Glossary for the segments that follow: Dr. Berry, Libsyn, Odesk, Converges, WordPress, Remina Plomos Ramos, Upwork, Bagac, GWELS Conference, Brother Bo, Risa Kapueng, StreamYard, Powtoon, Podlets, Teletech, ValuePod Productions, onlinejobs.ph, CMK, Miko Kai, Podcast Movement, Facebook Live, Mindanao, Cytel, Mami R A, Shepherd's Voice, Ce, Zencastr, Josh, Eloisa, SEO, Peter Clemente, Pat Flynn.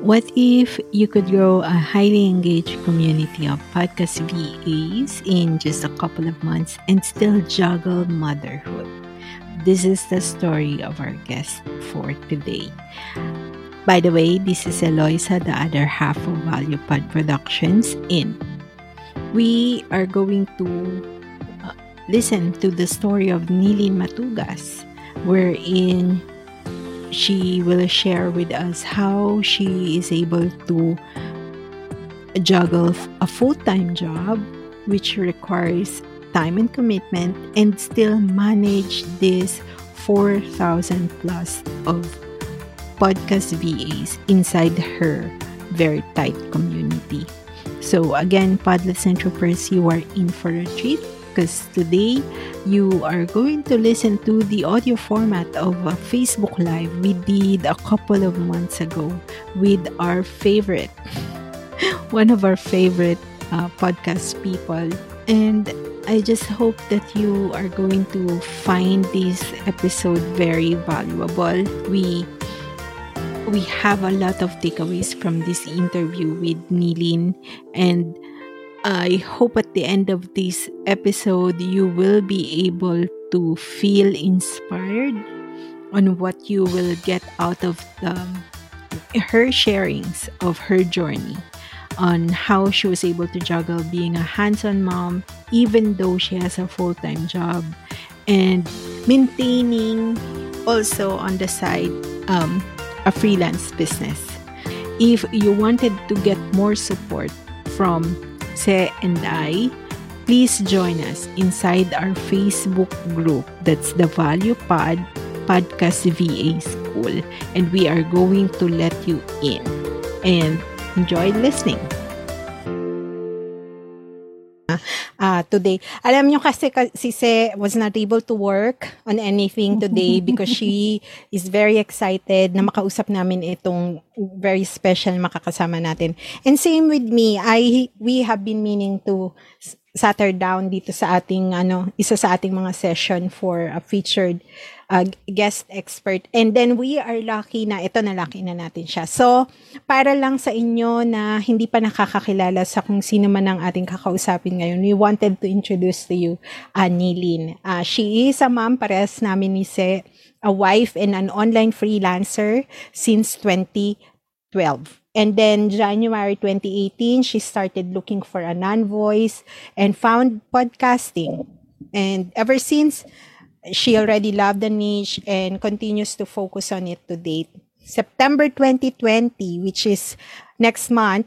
What if you could grow a highly engaged community of podcast VAs in just a couple of months and still juggle motherhood? This is the story of our guest for today. By the way, this is Eloisa, the other half of ValuePod Productions, Inc. We are going to listen to the story of Nilyn Matugas, wherein she will share with us how she is able to juggle a full-time job, which requires time and commitment, and still manage this 4,000 plus of podcast VAs inside her very tight community. So again, Podlets and Troopers, you are in for a treat, because today you are going to listen to the audio format of a Facebook Live we did a couple of months ago with our favorite, podcast people. And I just hope that you are going to find this episode very valuable. We have a lot of takeaways from this interview with Nilyn, and I hope at the end of this episode, you will be able to feel inspired on what you will get out of her sharings of her journey on how she was able to juggle being a hands-on mom, even though she has a full-time job, and maintaining also on the side a freelance business. If you wanted to get more support from Ce and I, please join us inside our Facebook group. That's the ValuePod Podcast VA School, and we are going to let you in. And enjoy listening. Today, alam nyo kasi Ce was not able to work on anything today because she is very excited na makausap namin itong very special makakasama natin. And same with me, we have been meaning to satter down dito sa ating isa sa ating mga session for a featured guest expert. And then we are lucky na ito, nalaki na natin siya. So, para lang sa inyo na hindi pa nakakakilala sa kung sino man ang ating kakausapin ngayon, we wanted to introduce to you Nilyn. She is a mom, parehas namin ni Ce, a wife and an online freelancer since 2012. And then January 2018, she started looking for a non-voice and found podcasting. And ever since, she already loved the niche and continues to focus on it to date. September 2020, which is next month,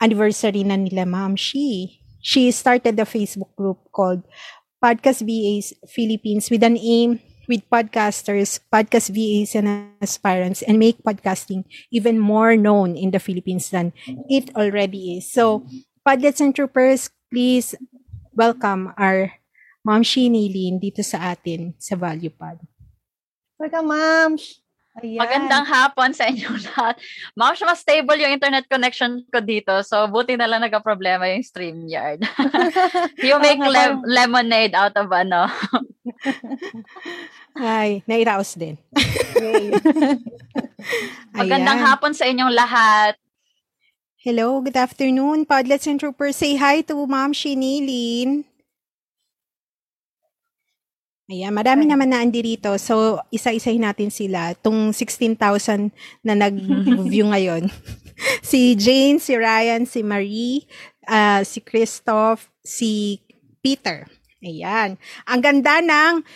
anniversary na nila, ma'am. She started the Facebook group called Podcast VAs Philippines with an aim with podcasters, podcast VAs, and aspirants, and make podcasting even more known in the Philippines than it already is. So, Podlets and Troopers, please welcome our Ma'am Nilyn dito sa atin sa ValuePod. Welcome, Ma'am. Ayan. Magandang hapon sa inyo lahat. Ma'am, mas stable yung internet connection ko dito. So, buti na lang nagka-problema yung StreamYard. You make lemonade out of Ay, nairaos din. Magandang hapon sa inyong lahat. Hello, good afternoon, Podlets and Troopers. Say hi to Ma'am Nilyn. Ayan, marami naman na andirito. So, isa-isahin natin sila. Itong 16,000 na nag-view ngayon. Si Jane, si Ryan, si Marie, si Christoph, si Peter. Ayan. Ang ganda ng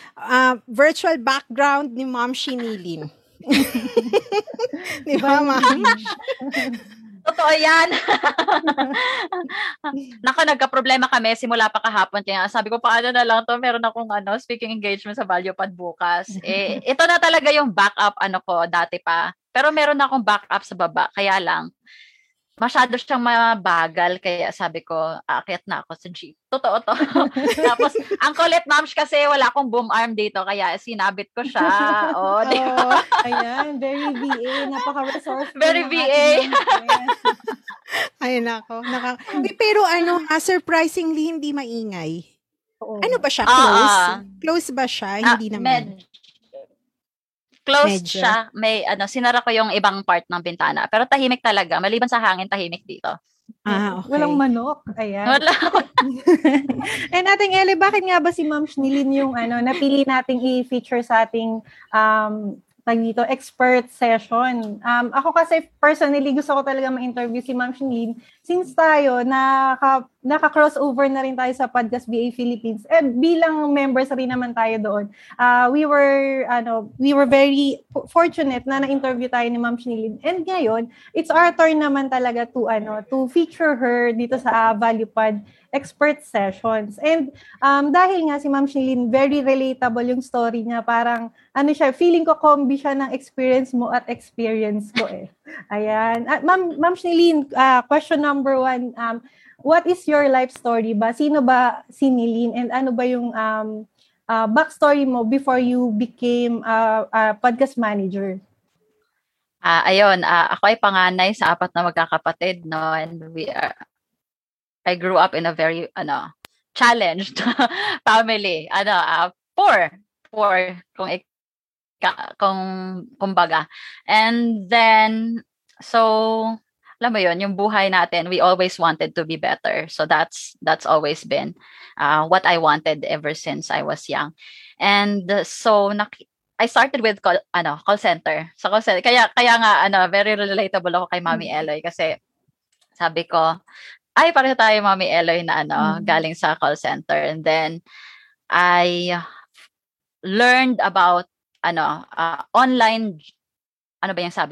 virtual background ni Ma'am Nilyn. Di ba, Ma'am? Totoo yan. Naka, nagka-problema kami. Simula pa kahapon. Kaya sabi ko, paano na lang to? Meron akong speaking engagement sa ValuePod bukas. Eh, ito na talaga yung backup ko dati pa. Pero meron akong backup sa baba. Kaya lang, masyado siyang mabagal. Kaya sabi ko, aakyat na ako sa jeep. Totoo to. Tapos, ang kulit, Ma'am, kasi wala akong boom arm dito. Kaya sinabit ko siya. Oh, diba? Ayan, very VA. Napaka-resourceful. Very VA. Ayun ako. Pero surprisingly, hindi maingay. Oo. Ano ba siya? Close? Close ba siya? Hindi naman. Closed medyo. Siya. May sinara ko yung ibang part ng bintana. Pero tahimik talaga. Maliban sa hangin, tahimik dito. Ah, okay. Walang manok. Ayan. Wala. And ating Ellie, bakit nga ba si Ma'am Nilyn yung napili nating i-feature sa ating dito, expert session. Ako kasi personally gusto ko talaga ma-interview si Ma'am Nilyn since tayo naka-crossover na rin tayo sa Podcast VA Philippines. At bilang members rin naman tayo doon. We were very fortunate na na-interview tayo ni Ma'am Nilyn. And ngayon, it's our turn naman talaga to feature her dito sa ValuePod expert sessions. And dahil nga si Ma'am Nilyn, very relatable yung story niya. Parang, feeling ko kombi siya ng experience mo at experience ko eh. Ayan. At Ma'am Nilyn, question number 1. What is your life story ba? Sino ba si Nilyn? And ano ba yung backstory mo before you became a podcast manager? Ako ay panganay sa 4 na magkakapatid. No? And I grew up in a very challenged family. Poor kumbaga. And then so alam mo yun, yung buhay natin, we always wanted to be better. So that's always been what I wanted ever since I was young. And so I started with call center. So call center kaya nga very relatable ako kay Mami Eloy kasi sabi ko ay, pareho tayo, Mami Eloy, na galing sa call center. And then, I learned about, online,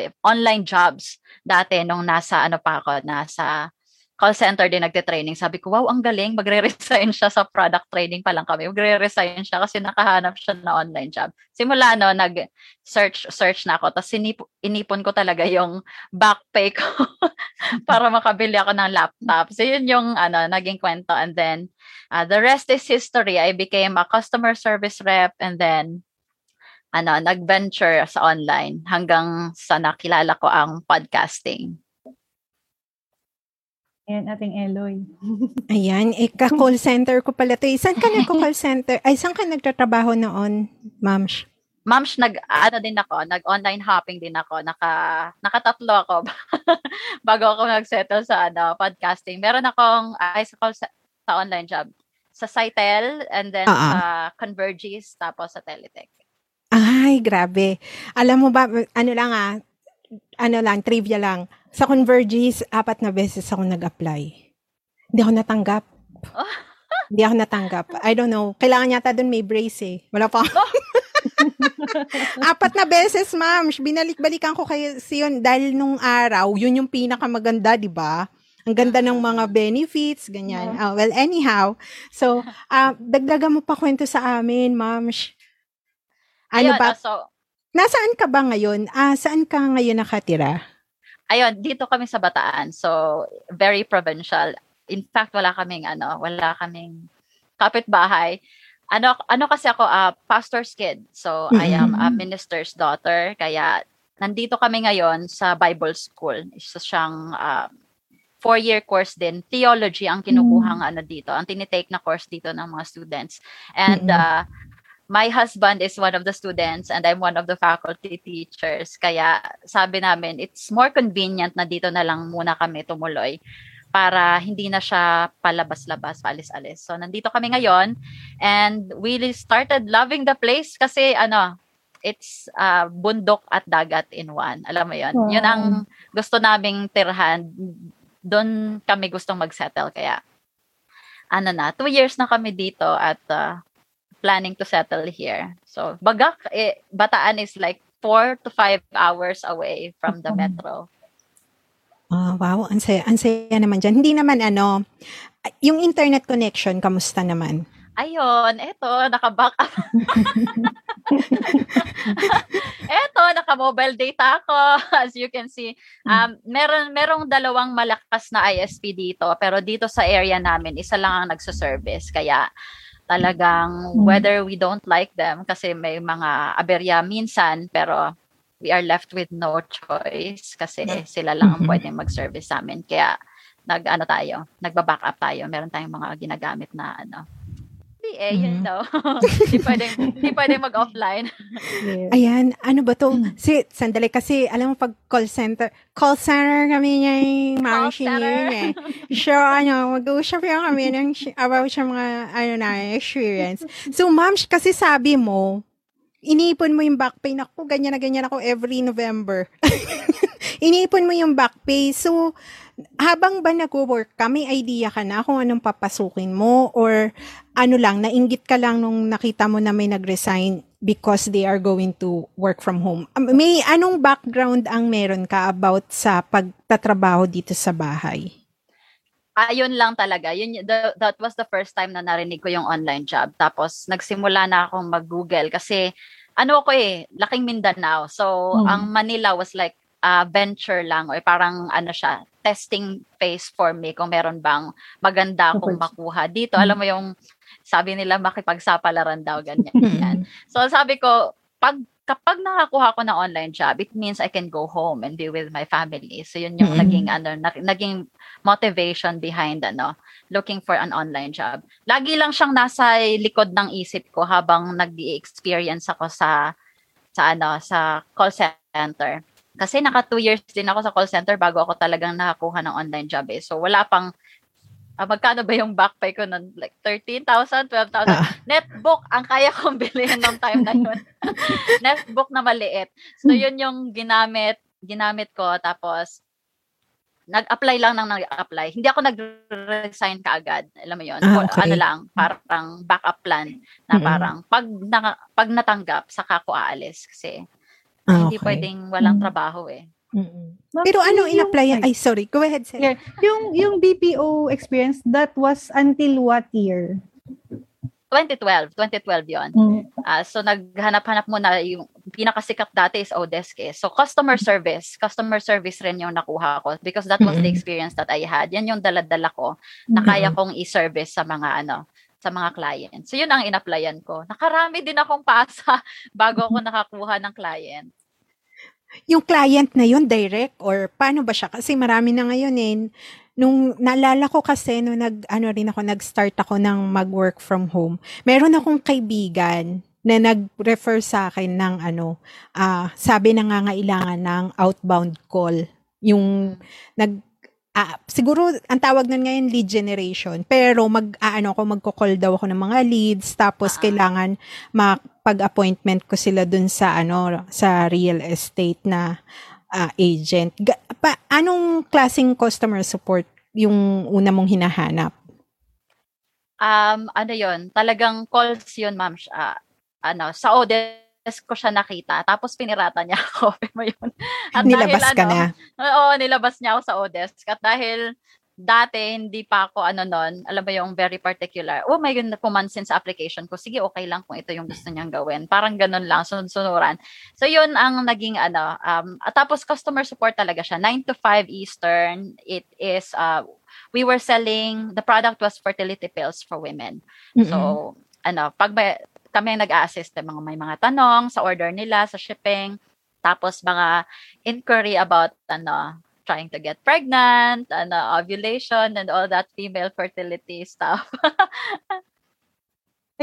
online jobs. Dati, nung nasa, nasa call center din nagte-training. Sabi ko, wow, ang galing, magre-resign siya sa product training pa lang kami. Magre-resign siya kasi nakahanap siya na online job. Simula, nag-search na ako. Tapos, inipon ko talaga yung back pay ko. Para makabili ako ng laptop. So, yun yung naging kwento. And then, the rest is history. I became a customer service rep and then, nag-venture sa online hanggang sa nakilala ko ang podcasting. Ayan, ating Eloy. Ayan, call center ko pala ito. Saan ka nag-call center? Ay, saan ka nagtatrabaho noon, Ma'ams? Ma'ams, nag-online hopping din ako. Nakatatlo ako bago ako nagsettle sa podcasting. Meron akong sa online job. Sa Cytel and then sa Converges tapos sa Teletech. Ay, grabe. Alam mo ba, trivia lang. Sa Converges, 4 na beses ako nag-apply. Hindi ako natanggap. Oh. Hindi ako natanggap. I don't know. Kailangan yata doon may brace eh. Wala pa ako. 4 na beses, ma'am. Binalik-balikan ko kayo siyon dahil nung araw, yun yung pinakamaganda, di ba? Ang ganda ng mga benefits, ganyan. Yeah. Well, anyhow. So, dagdagan mo pa kwento sa amin, ma'am. Nasaan ka ba ngayon? Saan ka ngayon nakatira? Ayun, dito kami sa Bataan. So, very provincial. In fact, wala kaming kapitbahay. Kasi ako, pastor's kid. So, mm-hmm. I am a minister's daughter. Kaya, nandito kami ngayon sa Bible School. Isa siyang 4-year course din. Theology ang kinukuhang dito. Ang tinitake na course dito ng mga students. And, my husband is one of the students and I'm one of the faculty teachers. Kaya, sabi namin, it's more convenient na dito na lang muna kami tumuloy. Para hindi na siya palabas-labas, paalis-alis. So, nandito kami ngayon and we started loving the place kasi it's bundok at dagat in one. Alam mo yun? Wow. Yun ang gusto naming tirhan. Doon kami gustong mag-settle. Kaya, 2 years na kami dito at planning to settle here. So, Bagac, Bataan is like 4 to 5 hours away from the metro. Oh, wow, ang saya naman dyan. Hindi naman yung internet connection, kamusta naman? Ayun, eto, naka-back up. Eto, naka-mobile data ako, as you can see. Merong 2 malakas na ISP dito, pero dito sa area namin, isa lang ang nagsuservice. Kaya talagang whether we don't like them, kasi may mga aberya minsan, pero we are left with no choice kasi sila lang ang pwedeng mag-service sa amin. Kaya nagba-back up tayo. Meron tayong mga ginagamit na Actually, eh, you know. Hindi pwedeng mag-offline. Yes. Ayan, ano ba to? Sandali, kasi alam mo pag call center kami niya yung Marishin. So, mag-uusap yung kami about sa mga, experience. So, ma'am, kasi sabi mo, iniipon mo yung back pay. Naku, ganyan na ganyan ako every November. Iniipon mo yung back pay. So, habang ba nag-work ka, may idea ka na kung anong papasukin mo or ano lang, nainggit ka lang nung nakita mo na may nag-resign because they are going to work from home. May anong background ang meron ka about sa pagtatrabaho dito sa bahay? Ayun lang talaga. That was the first time na narinig ko yung online job. Tapos nagsimula na akong mag-Google kasi ano ko eh, laking Mindanao. So, ang Manila was like venture lang o parang ano siya, testing phase for me kung meron bang maganda akong makuha dito. Alam mo yung sabi nila makipagsapalaran daw, ganyan. So sabi ko, kapag nakakuha ko ng online job, it means I can go home and be with my family. So yun yung naging motivation behind looking for an online job. Lagi lang siyang nasa likod ng isip ko habang nag-experience ako sa call center. Kasi naka 2 years din ako sa call center bago ako talagang nakakuha ng online job eh. So wala pang, magkano ba yung back pay ko nun? Like 13,000, 12,000. Netbook ang kaya kong bilhin ng time na yun. Netbook na maliit. So yun yung ginamit ko. Tapos nag-apply lang nang nag-apply. Hindi ako nag-resign kaagad. Alam mo yun? Ano lang, parang backup plan na parang pag natanggap, saka ko aalis kasi... Hindi pwedeng walang trabaho eh. Pero ano in-apply? Ay, sorry. Go ahead, sir. Yeah. Yung BPO experience, that was until what year? 2012 yun. So, naghanap-hanap muna. Yung pinakasikat dati is Odesk eh. So, customer service rin yung nakuha ko because that was the experience that I had. Yan yung dala-dala ko na kaya kong i-service sa mga sa mga client. So, yun ang in-applyan ko. Nakarami din akong pasa bago ako nakakuha ng client. Yung client na yun, direct? Or paano ba siya? Kasi marami na ngayon eh. Nung naalala ko kasi, nag-start ako ng mag-work from home, meron akong kaibigan na nag-refer sa akin ng sabi na nangangailangan ng outbound call. Yung siguro ang tawag nun ngayon lead generation, pero magko-call daw ako ng mga leads, tapos kailangan mapag-appointment ko sila dun sa sa real estate na agent. Anong klaseng customer support yung una mong hinahanap? Talagang calls yun, ma'am. Sa audit ko siya nakita. Tapos pinirata niya ako. At nilabas dahil, ka na? Oo, nilabas niya ako sa Odesk. At dahil dati, hindi pa ako alam mo yung very particular. Oh my God, pumansin sa application ko. Sige, okay lang kung ito yung gusto niyang gawin. Parang ganun lang, sunod-sunuran. So, yun ang naging at tapos customer support talaga siya. 9 to 5 Eastern. It is, we were selling, the product was fertility pills for women. So, pag may, kami ang nag-a-assist ng mga may mga tanong sa order nila, sa shipping, tapos mga inquiry about trying to get pregnant, ovulation and all that female fertility stuff.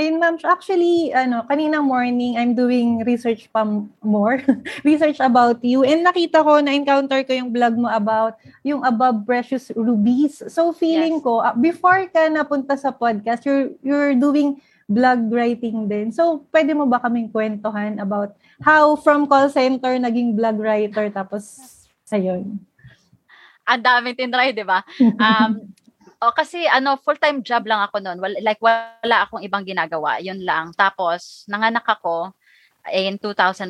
Ayun, ma'am, actually kanina morning I'm doing research pa more research about you, and nakita ko na encounter ko yung blog mo about yung above precious rubies. So feeling ko before ka napunta sa podcast, you're doing blog writing din. So, pwede mo ba kaming kwentuhan about how from call center naging blog writer tapos ayun? Ang daming tinry, di ba? Kasi full-time job lang ako noon. Wala akong ibang ginagawa. Yun lang. Tapos, nanganak ako in 2014.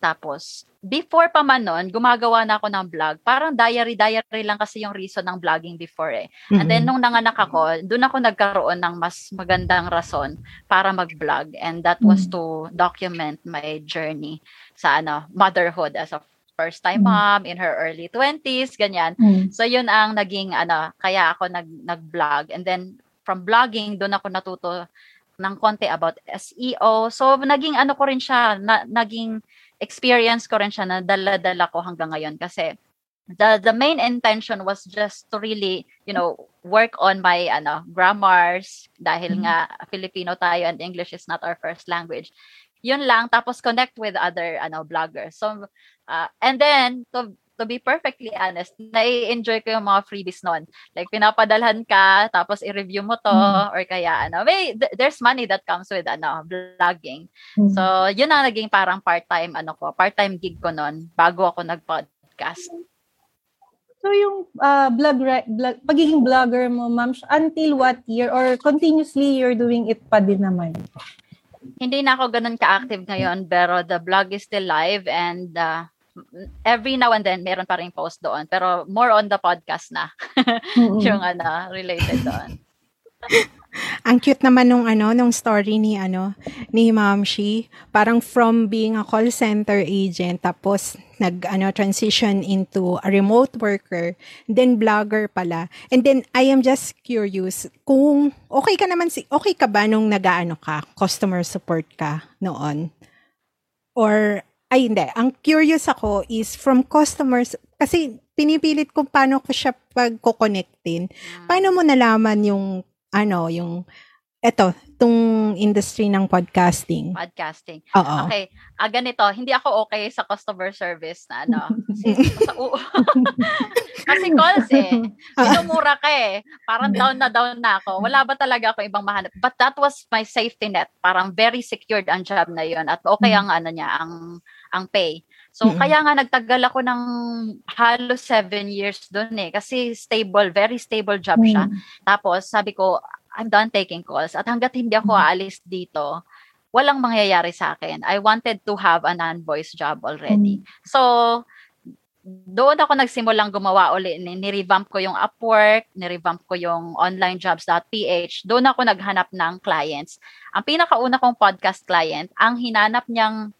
Tapos, before pa man noon, gumagawa na ako ng blog. Parang diary lang kasi yung reason ng vlogging before eh. And then, nung nanganak ako, doon ako nagkaroon ng mas magandang rason para mag-vlog. And that was to document my journey sa motherhood as a first-time mom in her early 20s, ganyan. So, yun ang naging, kaya ako nag-vlog. And then, from vlogging, doon ako natuto ng konti about SEO. So, naging ko rin siya, naging experience ko rin siya na dala-dala ko hanggang ngayon kasi the main intention was just to really, work on my grammars dahil nga Filipino tayo and English is not our first language. Yun lang, tapos connect with other bloggers. So and then to be perfectly honest, nai-enjoy ko yung mga freebies noon. Like, pinapadalhan ka, tapos i-review mo to, or kaya, there's money that comes with, blogging. Mm-hmm. So, yun ang naging parang part-time gig ko noon, bago ako nag-podcast. So, yung pagiging blogger mo, ma'am, until what year, or continuously you're doing it pa din naman? Hindi na ako ganun ka-active ngayon, pero the blog is still live, and, every now and then meron pa ring post doon, pero more on the podcast na yung related doon. Ang cute naman nung story ni Ma'am Shi, parang from being a call center agent tapos transition into a remote worker, then blogger pala. And then I am just curious kung okay ka ba nung customer support ka noon? Or ay, hindi. Ang curious ako is from customers, kasi pinipilit kung paano ko siya pagko-connectin. Paano mo nalaman tong industry ng podcasting? Podcasting. Oo. Okay. Ganito, hindi ako okay sa customer service na, kasi calls minumura ka Parang down na ako. Wala ba talaga ako ibang mahanap? But that was my safety net. Parang very secured ang job na yon at okay ang ang pay. So, kaya nga nagtagal ako ng halos 7 years doon kasi very stable job siya. Tapos, sabi ko, I'm done taking calls. At hanggat hindi ako aalis dito, walang mangyayari sa akin. I wanted to have a non-voice job already. So, doon ako nagsimulang gumawa ulit. Nirevamp ko yung Upwork, nirevamp ko yung onlinejobs.ph. Doon ako naghanap ng clients. Ang pinakauna kong podcast client, ang hinanap niyang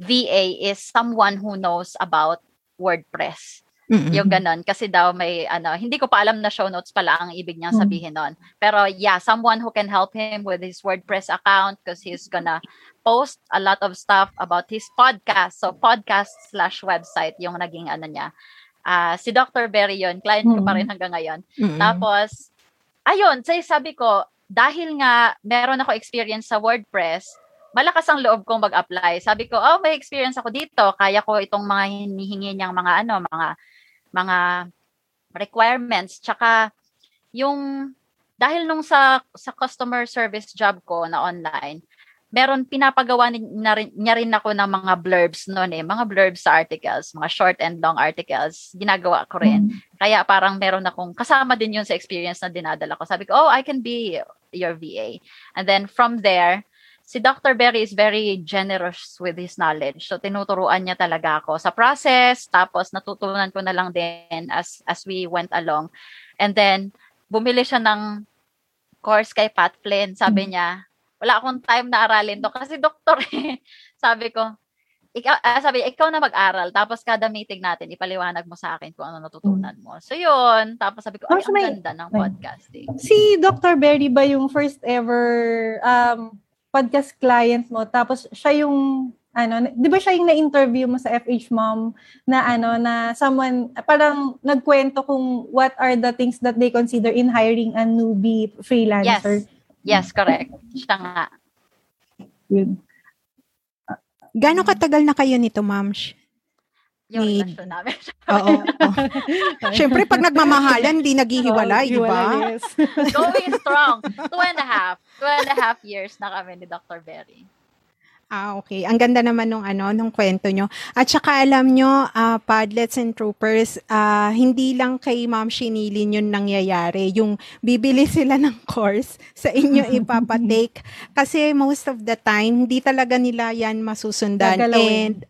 VA is someone who knows about WordPress. Mm-hmm. Yung ganun. Kasi daw may, hindi ko pa alam na show notes pala ang ibig niyang sabihin nun. Pero yeah, someone who can help him with his WordPress account because he's gonna post a lot of stuff about his podcast. So podcast/website yung naging niya. Si Dr. Berry yun. Client ko pa rin hanggang ngayon. Mm-hmm. Tapos, ayun, sabi ko, dahil nga meron ako experience sa WordPress, malakas ang loob kong mag-apply. Sabi ko, may experience ako dito. Kaya ko itong mga hinihingi niyang mga requirements. Tsaka yung, dahil nung sa customer service job ko na online, meron pinapagawa niya rin ako ng mga blurbs noon Mga blurbs sa articles, mga short and long articles, ginagawa ko rin. Kaya parang meron akong, kasama din yun sa experience na dinadala ko. Sabi ko, I can be your VA. And then from there, si Dr. Berry is very generous with his knowledge. So, tinuturuan niya talaga ako sa process. Tapos, natutunan ko na lang din as we went along. And then, bumili siya ng course kay Pat Flynn. Sabi niya, wala akong time na aralin to. Kasi doktor Sabi ko, ikaw na mag-aral. Tapos kada meeting natin, ipaliwanag mo sa akin kung ano natutunan mo. So, yun. Tapos sabi ko, ang ganda ng podcasting. Si Dr. Berry ba yung first ever podcast client mo, tapos siya yung, 'di ba siya yung na-interview mo sa FH Mom na na someone, parang nagkwento kung what are the things that they consider in hiring a newbie freelancer? Yes, correct. Siya nga. Good. Gano'ng katagal na kayo nito, Ma'am? Yung relasyon namin. Oo. Siyempre, pag nagmamahalan, hindi naghihiwalay, di ba? Going strong. 2.5 years na kami ni Dr. Berry. Okay. Ang ganda naman nung kwento nyo. At saka alam nyo, Podlets and Troopers, hindi lang kay Ma'am Shinilyn yun nangyayari. Yung bibili sila ng course, sa inyo ipapatake. Kasi most of the time, hindi talaga nila yan masusundan. Nagalawin.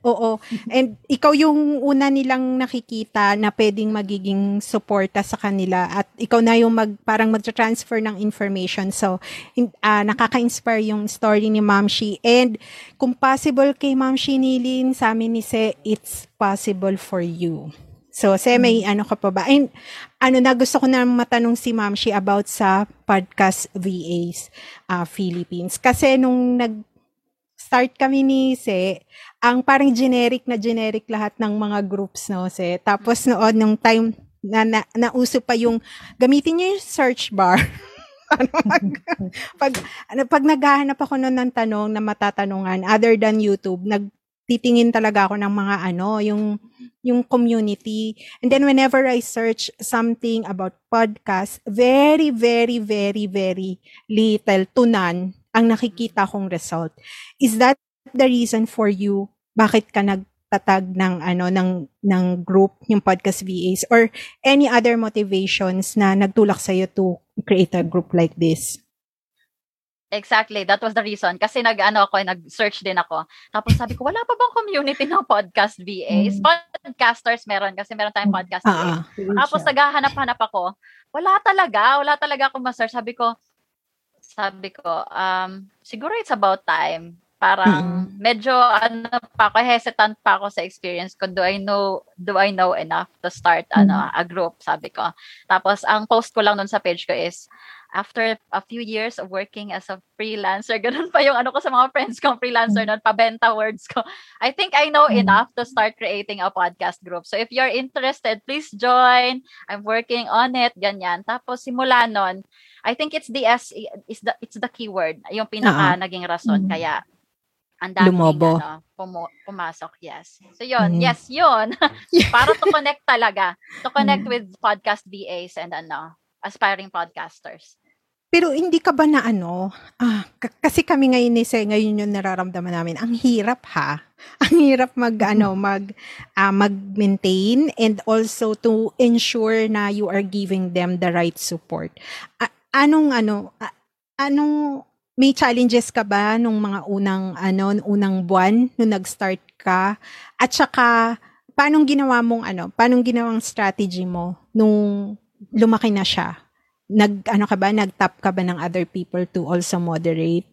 And ikaw yung una nilang nakikita na pwedeng magiging suporta sa kanila. At ikaw na yung parang mag-transfer ng information. So, nakaka-inspire yung story ni Ma'am Shi. And kung possible kay Ma'am Shinilyn, sa amin ni Ce, it's possible for you. So, Ce, may ka pa ba? And, gusto ko na matanong si Ma'am Shi about sa Podcast VAs Philippines. Kasi nung nag nag-start kami ni Ce, ang parang generic na generic lahat ng mga groups, no, Ce. Tapos noon, nung time na nauso pa yung gamitin niyo yung search bar. Pag naghahanap ako noon ng tanong na matatanungan, other than YouTube, nagtitingin talaga ako ng mga yung community. And then whenever I search something about podcast, very, very, very, very little to none ang nakikita kong result. Is that the reason for you bakit ka nagtatag ng ng group, yung Podcast VAs, or any other motivations na nagtulak sa iyo to create a group like this? Exactly. That was the reason. Kasi nag-search din ako. Tapos sabi ko, wala pa bang community ng podcast VAs? Podcasters meron kasi meron tayong podcast VAs. Tapos naghahanap-hanap ako. Wala talaga akong ma-search. Sabi ko, siguro it's about time. Parang medyo hesitant pa ako sa experience ko. Do I know enough to start a group, sabi ko. Tapos ang post ko lang nun sa page ko is after a few years of working as a freelancer, ganun pa yung ko sa mga friends ko, freelancer nun, pabenta words ko. I think I know enough to start creating a podcast group. So if you're interested, please join. I'm working on it, ganyan. Tapos simula nun, I think it's the SE, it's the keyword, yung pinaka naging rason kaya ang daming pumasok, yes. So yun, yes, yun. Para to connect with podcast VAs and aspiring podcasters. Pero hindi ka ba kasi kami ngayon ni Ce, ngayon yun nararamdaman namin. Ang hirap mag-maintain and also to ensure na you are giving them the right support. Anong may challenges ka ba nung mga unang buwan nung nag-start ka? At saka paanong ginawang strategy mo nung lumaki na siya? Nag-tap ka ba ng other people to also moderate?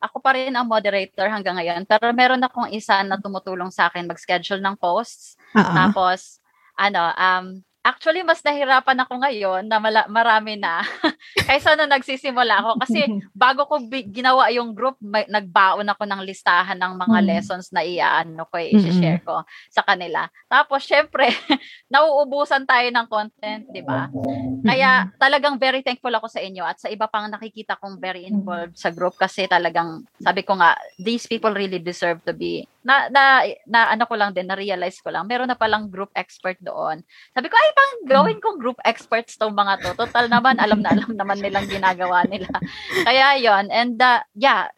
Ako pa rin ang moderator hanggang ngayon. Pero meron akong isa na tumutulong sa akin mag-schedule ng posts. Tapos, actually, mas nahirapan ako ngayon na marami na kaysa nung nagsisimula ako. Kasi bago ko ginawa yung group, nagbaon ako ng listahan ng mga lessons na i-share ko sa kanila. Tapos, syempre, nauubusan tayo ng content, di ba? Kaya talagang very thankful ako sa inyo at sa iba pang nakikita kong very involved sa group kasi talagang, sabi ko nga, these people really deserve to be na-realize ko lang, meron na palang group expert doon. Sabi ko, ay, pang gawin kong group experts tong mga to. Total naman, alam naman nilang ginagawa nila. Kaya yon. And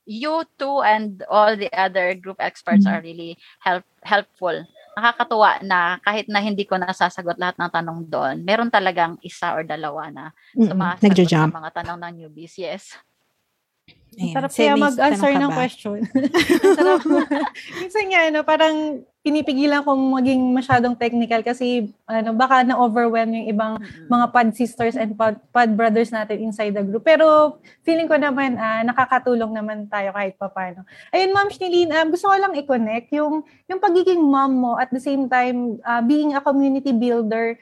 you two and all the other group experts are really helpful. Nakakatuwa na kahit na hindi ko nasasagot lahat ng tanong doon, meron talagang isa or dalawa na sumasagot sa mga tanong ng newbies. Yes. Ang sarap kaya mag-answer ng question. Minsan nga, parang pinipigilan kong maging masyadong technical kasi baka na-overwhelm yung ibang mga pod sisters and pod brothers natin inside the group. Pero feeling ko naman nakakatulong naman tayo kahit papaano. Ayun, Ma'am Nilyn, gusto ko lang i-connect yung pagiging mom mo at the same time being a community builder.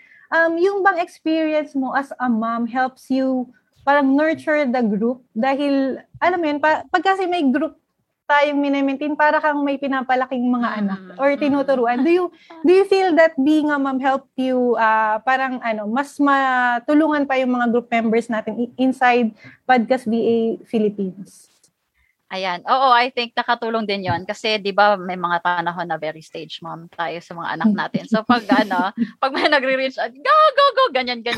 Yung bang experience mo as a mom helps you parang nurture the group dahil, alam mo yun, pag kasi may group tayong minamaintain, para kang may pinapalaking mga anak or tinuturuan. Do you feel that being a mom helped you mas matulungan pa yung mga group members natin inside Podcast VA Philippines? Ayan. Oo, I think nakatulong din yon kasi 'di ba may mga panahon na very stage mom tayo sa mga anak natin. So pag pag may nagre-reach out, go ganyan ka.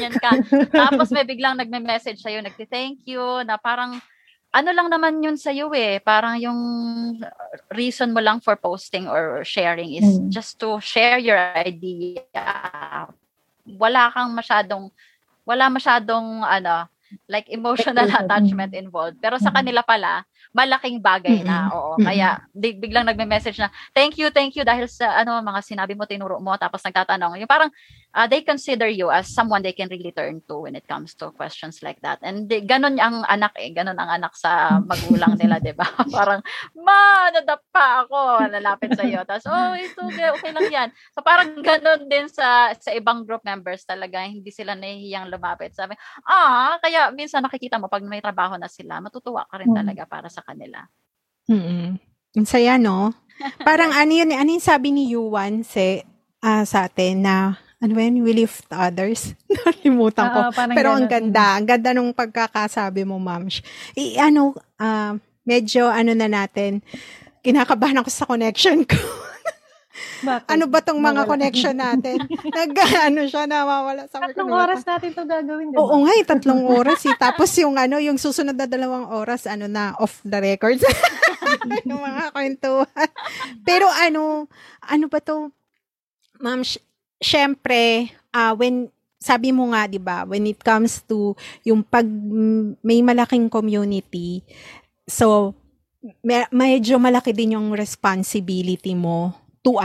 Tapos may biglang nagme-message sa iyo, nagte-thank you na parang lang naman yun sa iyo eh. Parang yung reason mo lang for posting or sharing is just to share your idea. Wala masyadong like emotional attachment involved. Pero sa kanila pala, malaking bagay na. Oo. Kaya biglang nagme-message na, thank you dahil sa mga sinabi mo, tinuro mo, tapos nagtatanong. Yung parang they consider you as someone they can really turn to when it comes to questions like that. And ganun ang anak eh. Ganun ang anak sa magulang nila, di ba? Parang, ma, nadapa ako. Nalapit sa iyo. Tapos, okay lang yan. So parang ganun din sa ibang group members talaga. Hindi sila nahihiyang lumapit. Sabi, kaya minsan nakikita mo pag may trabaho na sila, matutuwa ka rin talaga para sa kanila. Ang saya, no? Parang ano yun, ano yung sabi ni Yuan sa atin na, and when we lift others, nalimutan ko. Pero ang ganda. Ang ganda nung pagkakasabi mo, ma'am. Medyo ano na natin, kinakabahan ako sa connection ko. Bakit? Ano ba tong mga connection natin? Namawala. Tatlong oras natin ito gagawin, diba? Oo nga, 3 oras. Eh. Tapos yung yung susunod na 2 oras, off the records. Yung mga kwentuhan. Pero ano ba to? Ma'am, syempre, when sabi mo nga, 'di ba, when it comes to yung pag may malaking community, so medyo malaki din yung responsibility mo to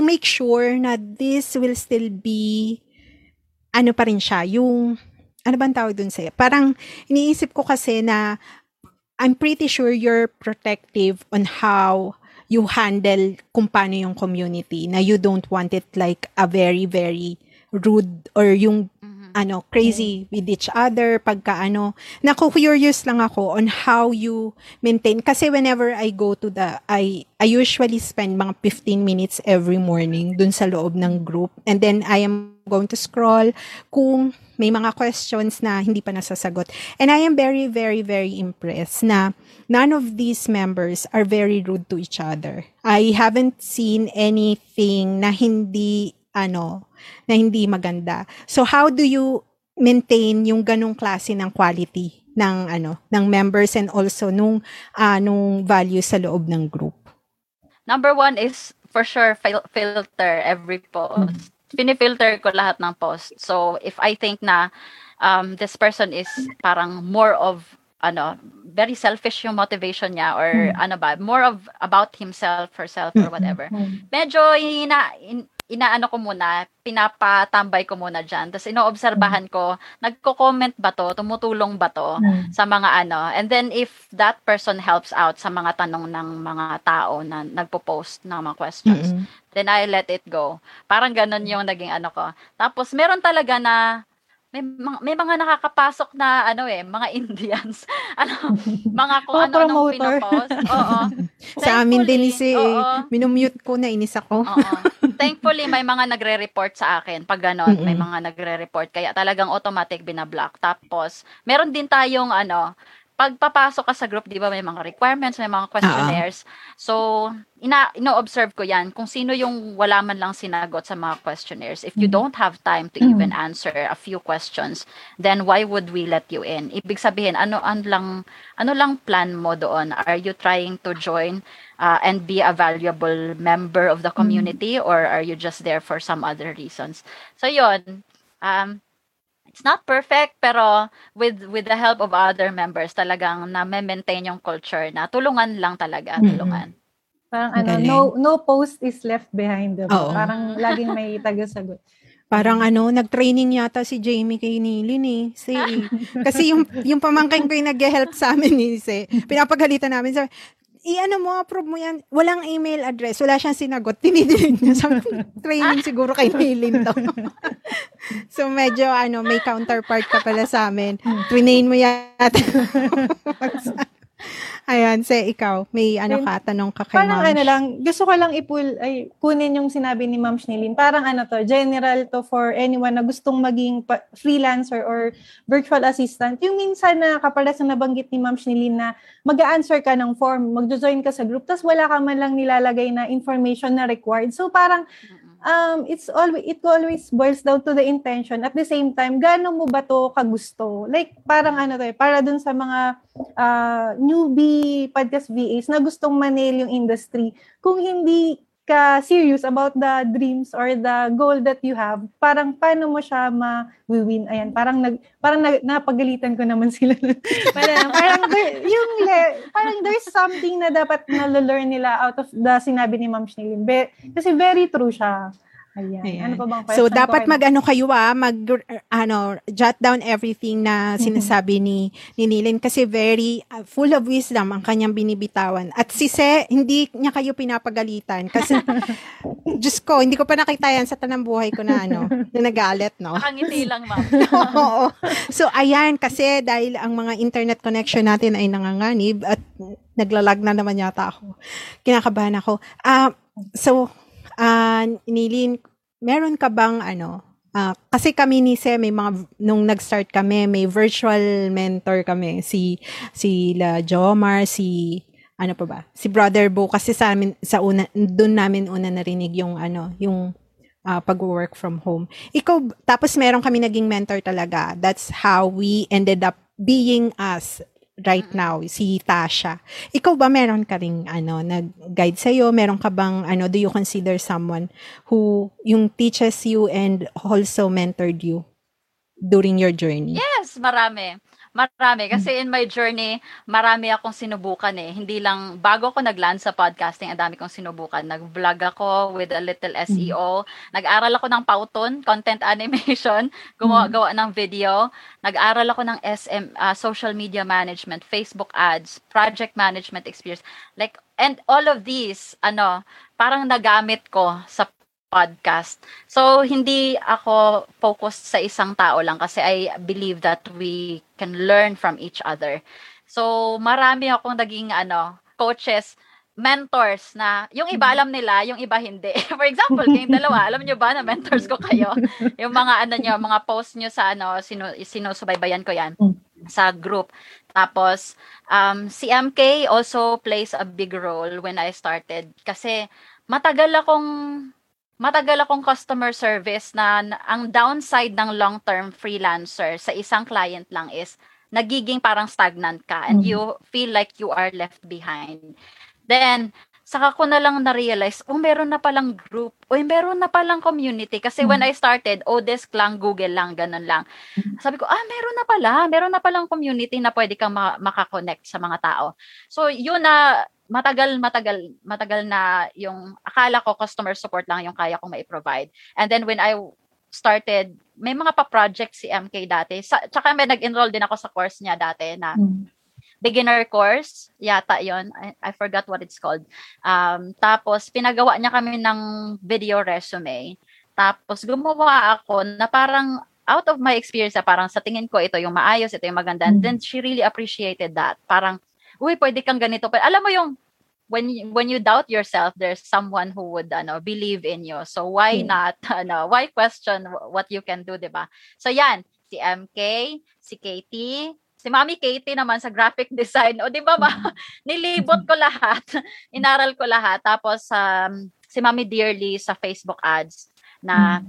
make sure na this will still be ano pa rin siya, yung ano bang tawag dun sa'yo? Parang iniisip ko kasi na I'm pretty sure you're protective on how you handle kung paano yung community, na you don't want it like a very, very rude or yung crazy with each other curious lang ako on how you maintain, kasi whenever I go to I usually spend mga 15 minutes every morning dun sa loob ng group, and then I am going to scroll kung may mga questions na hindi pa nasasagot, and I am very, very, very impressed na none of these members are very rude to each other. I haven't seen anything na hindi maganda. So how do you maintain yung ganung klase ng quality ng ng members and also nung value sa loob ng group? Number 1 is for sure filter every post. Pinifilter ko lahat ng post. So if I think na this person is parang more of very selfish yung motivation niya or more of about himself, herself or whatever. Medyo inaano ko muna, pinapatambay ko muna dyan. Tapos inoobserbahan ko, nagko-comment ba to? Tumutulong ba to sa mga And then if that person helps out sa mga tanong ng mga tao na nagpo-post ng mga questions, then I let it go. Parang ganun yung naging ko. Tapos meron talaga na may mga nakakapasok na mga Indians. Mga kung anong pinopost. Oo. Sa amin din si minumute ko, nainis ako. Oo. Thankfully, may mga nagre-report sa akin. Pag ganon, may mga nagre-report. Kaya talagang automatic binablock. Tapos, meron din tayong pagpapasok ka sa group, di ba, may mga requirements, may mga questionnaires. So, ino-observe ko yan kung sino yung wala man lang sinagot sa mga questionnaires. If you don't have time to even answer a few questions, then why would we let you in? Ibig sabihin, ano lang plan mo doon? Are you trying to join and be a valuable member of the community, or are you just there for some other reasons? So, yun. It's not perfect, pero with the help of other members, talagang na-maintain yung culture na tulungan lang talaga, tulungan. Parang no post is left behind. Parang laging may tagasagot. Parang nag-training yata si Jamie kay Nilyn eh. Si, kasi yung pamangkin ko yung nag-help sa amin ni Ce. Pinapagalitan namin sa mo, approve mo yan. Walang email address. Wala siyang sinagot. Tinidinig niya sa training siguro kay Nilyn to. So, medyo, may counterpart ka pala sa amin. Trinain mo yan. Ayan, Se, ikaw. May tanong ka kay Ma'am. Parang lang, gusto ko lang kunin yung sinabi ni Ma'am Nilyn. Parang general to for anyone na gustong maging freelancer or virtual assistant. Yung minsan na kapala sa nabanggit ni Ma'am Nilyn na mag-a-answer ka ng form, mag-join ka sa group, tas wala ka man lang nilalagay na information na required. So, parang, it always boils down to the intention. At the same time, gaano mo ba to kagusto? Like, parang para dun sa mga newbie podcast VAs na gustong manail yung industry. Kung hindi ka serious about the dreams or the goal that you have, parang paano mo siya ma-win? Ayan, napagalitan ko naman sila. Parang there's something na dapat na-learn nila out of the sinabi ni Ma'am Nilyn. Kasi very true siya. Ayan. Ayan. Ano pa bang question? So, dapat jot down everything na sinasabi ni Nilyn kasi very full of wisdom ang kanyang binibitawan. At si Ce, hindi niya kayo pinapagalitan kasi, Diyos ko, hindi ko pa nakita yan sa tanang buhay ko na, na nagalit, no? Nakangiti lang, ma'am. Oo. So, ayan, kasi dahil ang mga internet connection natin ay nanganganib at naglalag na naman yata ako. Kinakabahan ako. Nilyn, meron ka bang kasi kami ni Ce, may mga nung nag-start kami, may virtual mentor kami, si La Jomar, si Brother Bo kasi sa amin sa una doon namin una narinig yung pag-work from home. Ikaw, tapos meron kami naging mentor talaga. That's how we ended up being us right now, si Tasha. Ikaw ba meron ka ring nag-guide sa'yo? Meron ka bang do you consider someone who yung teaches you and also mentored you during your journey? Yes, marami. Marami. Kasi in my journey, marami akong sinubukan eh. Hindi lang, bago ako nag-land sa podcasting, ang dami kong sinubukan. Nag-vlog ako with a little SEO. Nag-aral ako ng pauton, content animation, gawa ng video. Nag-aral ako ng social media management, Facebook ads, project management experience. Like, and all of these, parang nagamit ko sa podcast. So, hindi ako focused sa isang tao lang kasi I believe that we can learn from each other. So, marami akong naging coaches, mentors na yung iba alam nila, yung iba hindi. For example, kayong dalawa, alam nyo ba na mentors ko kayo? Yung mga nyo, mga posts nyo sa sinusubaybayan ko yan sa group. Tapos, CMK also plays a big role when I started kasi matagal akong customer service na ang downside ng long-term freelancer sa isang client lang is nagiging parang stagnant ka and you feel like you are left behind. Then, saka ko na lang na-realize, meron na palang group, meron na palang community. Kasi when I started, Odesk lang, Google lang, ganun lang. Sabi ko, meron na palang community na pwede kang makakonect sa mga tao. So, yun na... Matagal na yung akala ko customer support lang yung kaya kong mai-provide. And then when I started, may mga pa-project si MK dati. Tsaka may nag-enroll din ako sa course niya dati na beginner course. Yata yun. I forgot what it's called. Tapos pinagawa niya kami ng video resume. Tapos gumawa ako na parang out of my experience na parang sa tingin ko ito yung maayos, ito yung maganda. And then she really appreciated that. Parang uy, pwede kang ganito. Alam mo yung, when you doubt yourself, there's someone who would, believe in you. So, why not, why question what you can do, diba? So, yan, si MK, si Katie, si Mami Katie naman sa graphic design. O, diba ba? Nilibot ko lahat. Inaral ko lahat. Tapos, si Mami Dearly sa Facebook ads na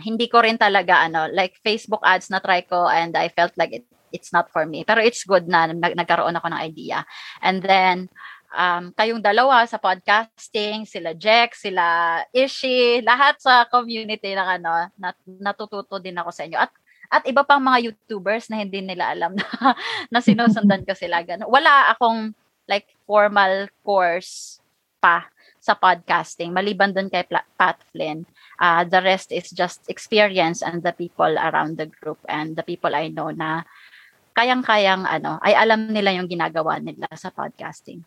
hindi ko rin talaga, like Facebook ads na try ko and I felt like it's not for me. Pero it's good na nagkaroon ako ng idea. And then, kayong dalawa sa podcasting, sila Jack, sila Ishi, lahat sa community na natututo din ako sa inyo. At iba pang mga YouTubers na hindi nila alam na sinusundan ko sila. Wala akong like formal course pa sa podcasting. Maliban dun kay Pat Flynn. The rest is just experience and the people around the group and the people I know na kayang-kayang, ay alam nila yung ginagawa nila sa podcasting.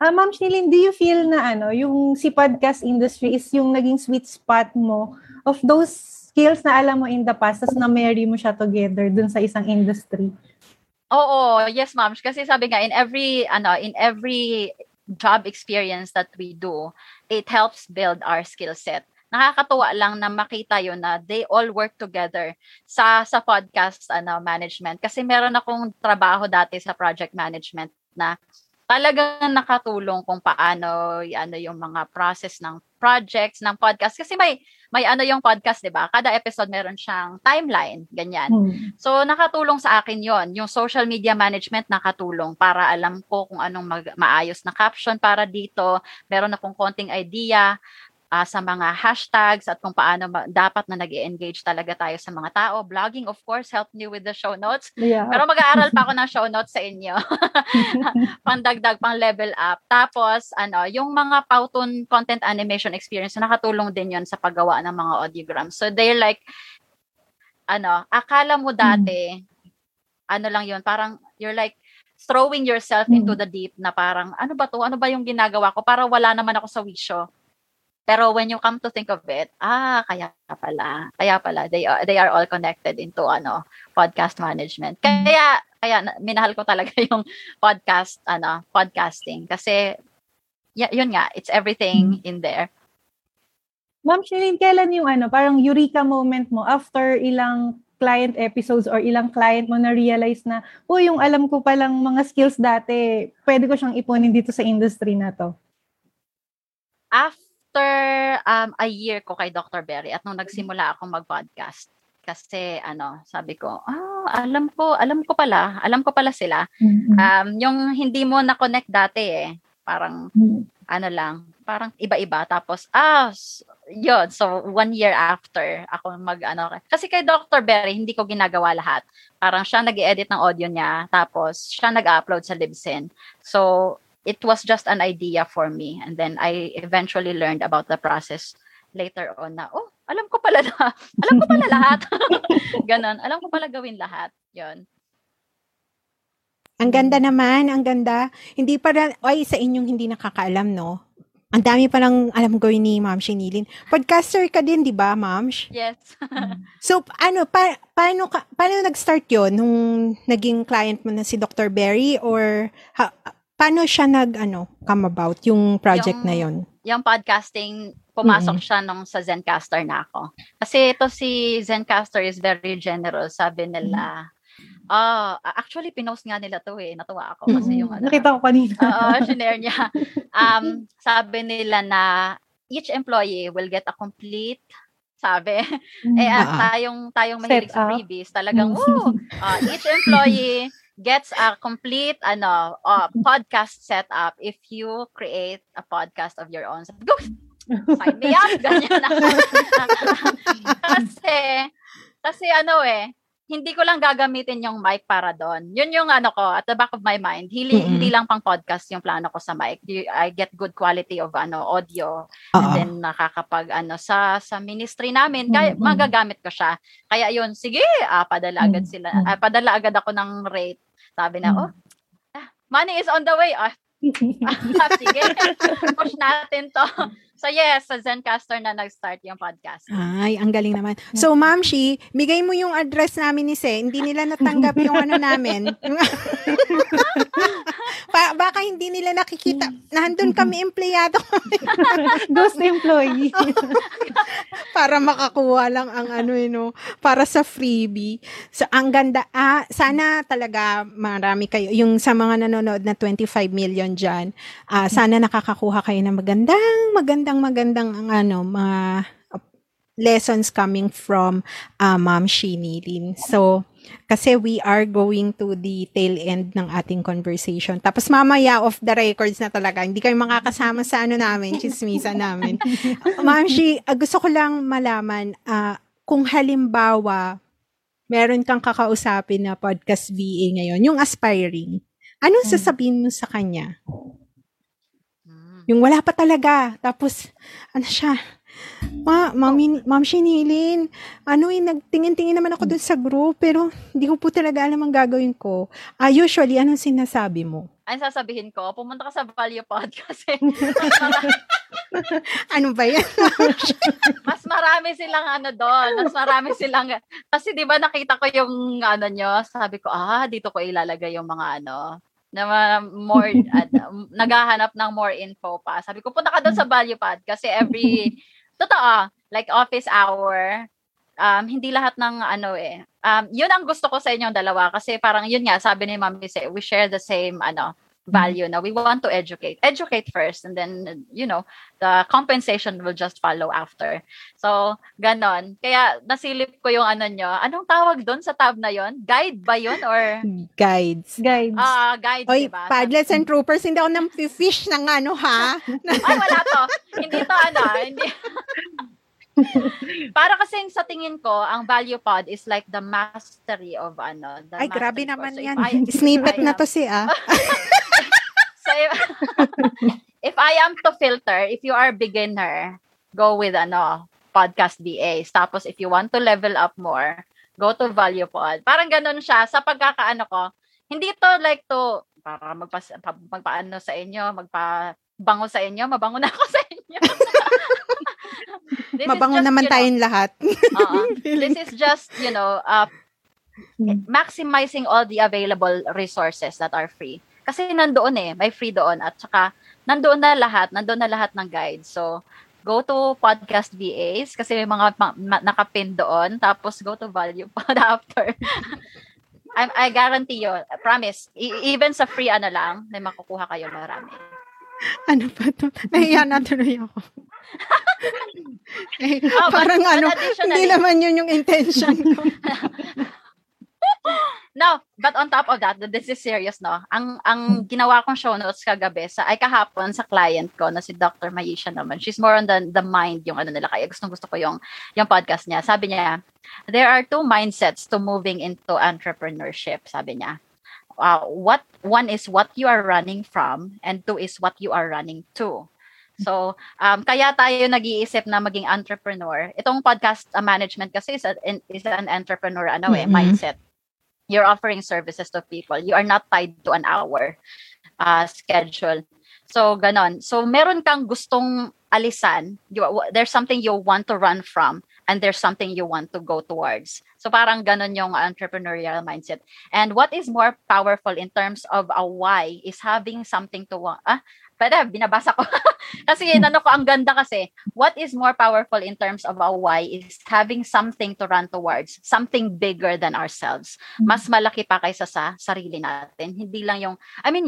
Ma'am Nilyn, do you feel na, yung si podcast industry is yung naging sweet spot mo of those skills na alam mo in the past, tas na-marry mo siya together dun sa isang industry? Oo, yes ma'am. Kasi sabi nga, in every job experience that we do, it helps build our skill set. Nakakatuwa lang na makita yun na they all work together sa podcast management. Kasi meron akong trabaho dati sa project management na talagang nakatulong kung paano yung mga process ng projects, ng podcast. Kasi may yung podcast, diba? Kada episode meron siyang timeline, ganyan. So, nakatulong sa akin yon. Yung social media management nakatulong para alam ko kung anong maayos na caption para dito. Meron akong konting idea sa mga hashtags at kung paano dapat na nag-engage talaga tayo sa mga tao. Blogging, of course, helped me with the show notes. Yeah. Pero mag-aaral pa ako ng show notes sa inyo. Pandagdag, pang level up. Tapos, yung mga Powtoon content animation experience, nakatulong din yon sa paggawa ng mga audiograms. So, they're like, akala mo dati, lang yon, parang, you're like, throwing yourself into the deep na parang, ano ba to? Ano ba yung ginagawa ko? Para wala naman ako sa wisyo. Pero when you come to think of it, kaya pala, they are all connected into podcast management. Kaya minahal ko talaga yung podcasting kasi yun nga, it's everything in there. Ma'am Sherilyn, kailan yung parang eureka moment mo after ilang client episodes or ilang client mo na-realize na, yung alam ko palang mga skills dati, pwede ko siyang ipunin dito sa industry na to? After a year ko kay Dr. Berry at nung nagsimula akong mag-podcast, kasi sabi ko, alam ko pala sila. Yung hindi mo na-connect dati parang, parang iba-iba. Tapos, yun. So, 1 year after ako kasi kay Dr. Berry, hindi ko ginagawa lahat. Parang siya nag-edit ng audio niya, tapos siya nag-upload sa Libsyn. So, it was just an idea for me. And then, I eventually learned about the process later on na, alam ko pala lahat. Ganon. Alam ko pala gawin lahat. Yun. Ang ganda naman, ang ganda. Hindi pa sa inyong hindi nakakaalam, no? Ang dami pa lang alam gawin ni Ma'am Sherilyn. Podcaster ka din, di ba, Ma'am? Yes. So, paano nag-start yun? Nung naging client mo na si Dr. Berry? Or, paano siya come about yung project na yun? Yung podcasting, pumasok siya nung sa Zencastr na ako. Kasi ito si Zencastr is very generous. Sabi nila, actually, pinost nga nila to Natuwa ako kasi yung nakita ko kanina. Shinare niya. Sabi nila na each employee will get a complete, sabi. Tayong mahilig sa freebies, talagang, each employee gets a complete podcast setup if you create a podcast of your own. Go! Sign me up! Ganyan ako. Kasi hindi ko lang gagamitin yung mic para doon. Yun yung ko, at the back of my mind, hindi lang pang podcast yung plano ko sa mic. I get good quality of audio. And then nakakapag sa ministry namin, kaya magagamit ko siya. Kaya yun, sige, padala agad sila. Padala agad ako ng rate. Sabi na, money is on the way. Sige, push natin to. So yes, sa Zencastr na nag-start yung podcast. Ay, ang galing naman. So Ma'am Shi, bigay mo yung address namin ni Ce. Hindi nila natanggap yung namin. Baka hindi nila nakikita. Nandun kami, empleyado kami. Ghost employee. Para makakuha lang ang para sa freebie. So ang ganda. Sana talaga marami kayo. Yung sa mga nanonood na 25 million dyan, sana nakakakuha kayo ng magandang mga lessons coming from Ma'am Sherilyn. So, kasi we are going to the tail end ng ating conversation. Tapos mamaya off the records na talaga. Hindi kayo makakasama sa chismisa namin. Ma'am Shi, gusto ko lang malaman kung halimbawa meron kang kakausapin na podcast VA ngayon, yung aspiring. Anong sasabihin mo sa kanya? Yung wala pa talaga. Tapos, siya? Ma'am Sherilyn, nagtingin-tingin naman ako dun sa group, pero hindi ko po talaga alam ang gagawin ko. Usually, anong sinasabi mo? Anong sasabihin ko? Pumunta ka sa ValuePod kasi. Ano ba yan? Mas marami silang doon. Mas marami silang... Kasi di ba nakita ko yung nyo, sabi ko, dito ko ilalagay yung mga na more naghahanap ng more info pa. Sabi ko, punta ka doon sa ValuePod kasi every totoo, like office hour, hindi lahat ng yun ang gusto ko sa inyong dalawa kasi parang yun nga, sabi ni Mami, we share the same value na we want to educate first, and then the compensation will just follow after. So ganon, kaya nasilip ko yung anong tawag doon sa tab na yon, guide ba yon or guides guides. Oy, diba? Paddlers and troopers, hindi ako ng fish ng ha. Ay, wala to. Hindi Para kasi sa tingin ko, ang ValuePod is like the mastery of The ay, grabe naman yan. Snippet na to So, if I am to filter, if you are a beginner, go with Podcast VAs. Tapos, if you want to level up more, go to ValuePod. Parang ganun siya. Sa pagkakaano ko, hindi to like to, para magpaano sa inyo, magpabango sa inyo, mabango na ako sa inyo. Mabango naman tayong lahat. This is just, maximizing all the available resources that are free. Kasi nandoon may free doon at saka nandoon na lahat ng guides. So, go to Podcast VAs kasi may mga nakapin doon, tapos go to ValuePod after. I guarantee you, I promise, even sa free lang, may makukuha kayo marami. Ano pa to? Nahiya na tuloy ako. Parang hindi naman yun yung intention ko. No, but on top of that, this is serious, no? Ang ginawa kong show notes kahapon sa client ko na si Dr. Mayisha naman. She's more on the mind yung nila. Kaya gusto ko yung podcast niya. Sabi niya, there are two mindsets to moving into entrepreneurship, sabi niya. What one is what you are running from, and two is what you are running to. So, kaya tayo nag-iisip na maging entrepreneur. Itong podcast management kasi is an entrepreneur mindset. You're offering services to people. You are not tied to an hour schedule. So, ganon. So, meron kang gustong alisan. There's something you want to run from, and there's something you want to go towards. So parang ganun yung entrepreneurial mindset. And what is more powerful in terms of a why is having something to want. Binabasa ko. Kasi ko, ang ganda kasi. What is more powerful in terms of a why is having something to run towards. Something bigger than ourselves. Mas malaki pa kaysa sa sarili natin. Hindi lang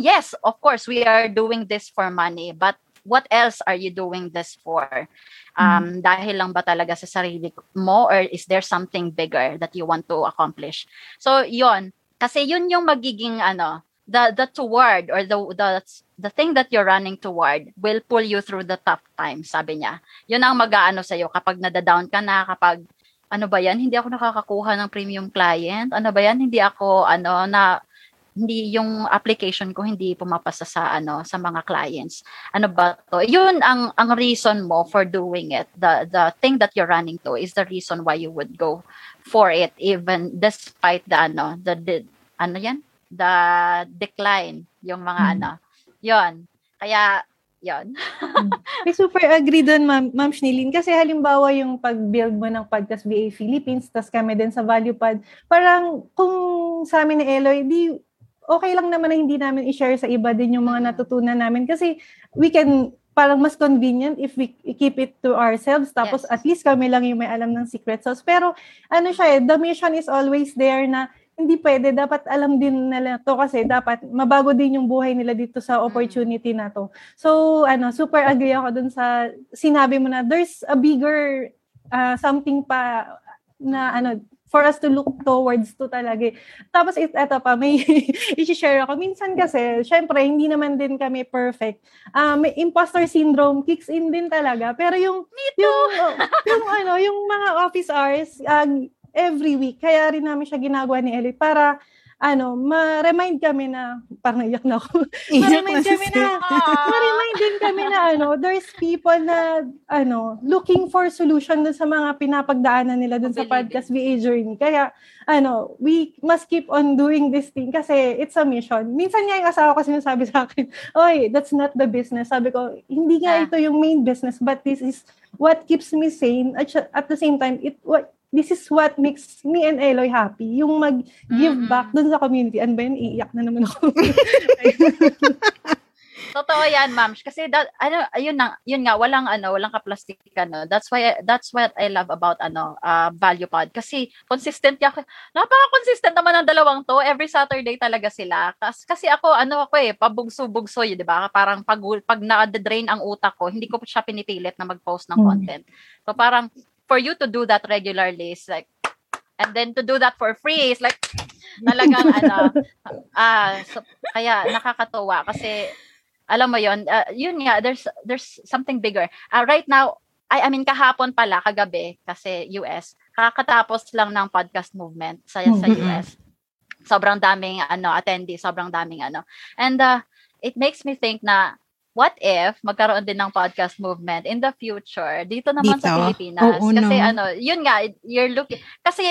yes, of course, we are doing this for money, but what else are you doing this for? Dahil lang ba talaga sa sarili mo, or is there something bigger that you want to accomplish? So yon, kasi yun yung magiging the toward, or the thing that you're running toward will pull you through the tough times, sabi niya. Yun ang mag-aano sa iyo kapag nadadown ka na, kapag hindi ako nakakakuha ng premium client, hindi ako hindi yung application ko hindi pumapasa sa sa mga clients. Ano ba to? Yun ang reason mo for doing it. The thing that you're running to is the reason why you would go for it, even despite the decline yung mga Yun. Kaya yun. I super agree doon, Ma'am Nilyn. Kasi halimbawa yung pag-build mo ng Podcast VA Philippines, tas kami din sa ValuePod, parang kung sa amin ni Eloy, di okay lang naman na hindi namin i-share sa iba din yung mga natutunan namin, kasi we can, parang mas convenient if we keep it to ourselves, tapos yes, at least kami lang yung may alam ng secret sauce. Pero the mission is always there na hindi pwede, dapat alam din nila to, kasi dapat mabago din yung buhay nila dito sa opportunity na to. So super agree ako dun sa sinabi mo na there's a bigger something pa na for us to look towards to talaga. Tapos eto pa, may i-share ako. Minsan kasi, syempre, hindi naman din kami perfect. May imposter syndrome kicks in din talaga. Pero yung mga office hours, every week, kaya rin namin siya ginagawa ni Eli para ma-remind kami na, parang iyak na ako. Ma-remind din kami na, there's people na, looking for solution dun sa mga pinapagdaanan nila dun sa Podcast VA journey. Kaya, we must keep on doing this thing kasi it's a mission. Minsan nga yung asawa ko sinasabi sa akin, oy, that's not the business. Sabi ko, hindi nga ito yung main business, but this is what keeps me sane. At the same time, this is what makes me and Eloy happy. Yung mag-give back dun sa community. Iiyak na naman ako. Totoo yan, ma'am. Kasi that, ano, yun nga, walang kaplastikan. No? That's what I love about ValuePod. Kasi consistent ako. Napaka-consistent naman ang dalawang to. Every Saturday talaga sila. Kasi ako, pabugso-bugso, di ba? Parang pag na-drain ang utak ko, hindi ko siya pinipilit na mag-post ng content. So parang, for you to do that regularly is like, and then to do that for free is like, talagang so, kaya nakakatuwa kasi alam mo yon, yun nga, there's something bigger. Right now, kahapon pala, kagabi kasi US, kakatapos lang ng podcast movement sa US. Sobrang daming attendees, sobrang daming And it makes me think na what if magkaroon din ng podcast movement in the future dito naman sa Pilipinas? Oo, kasi yun nga, you're looking, kasi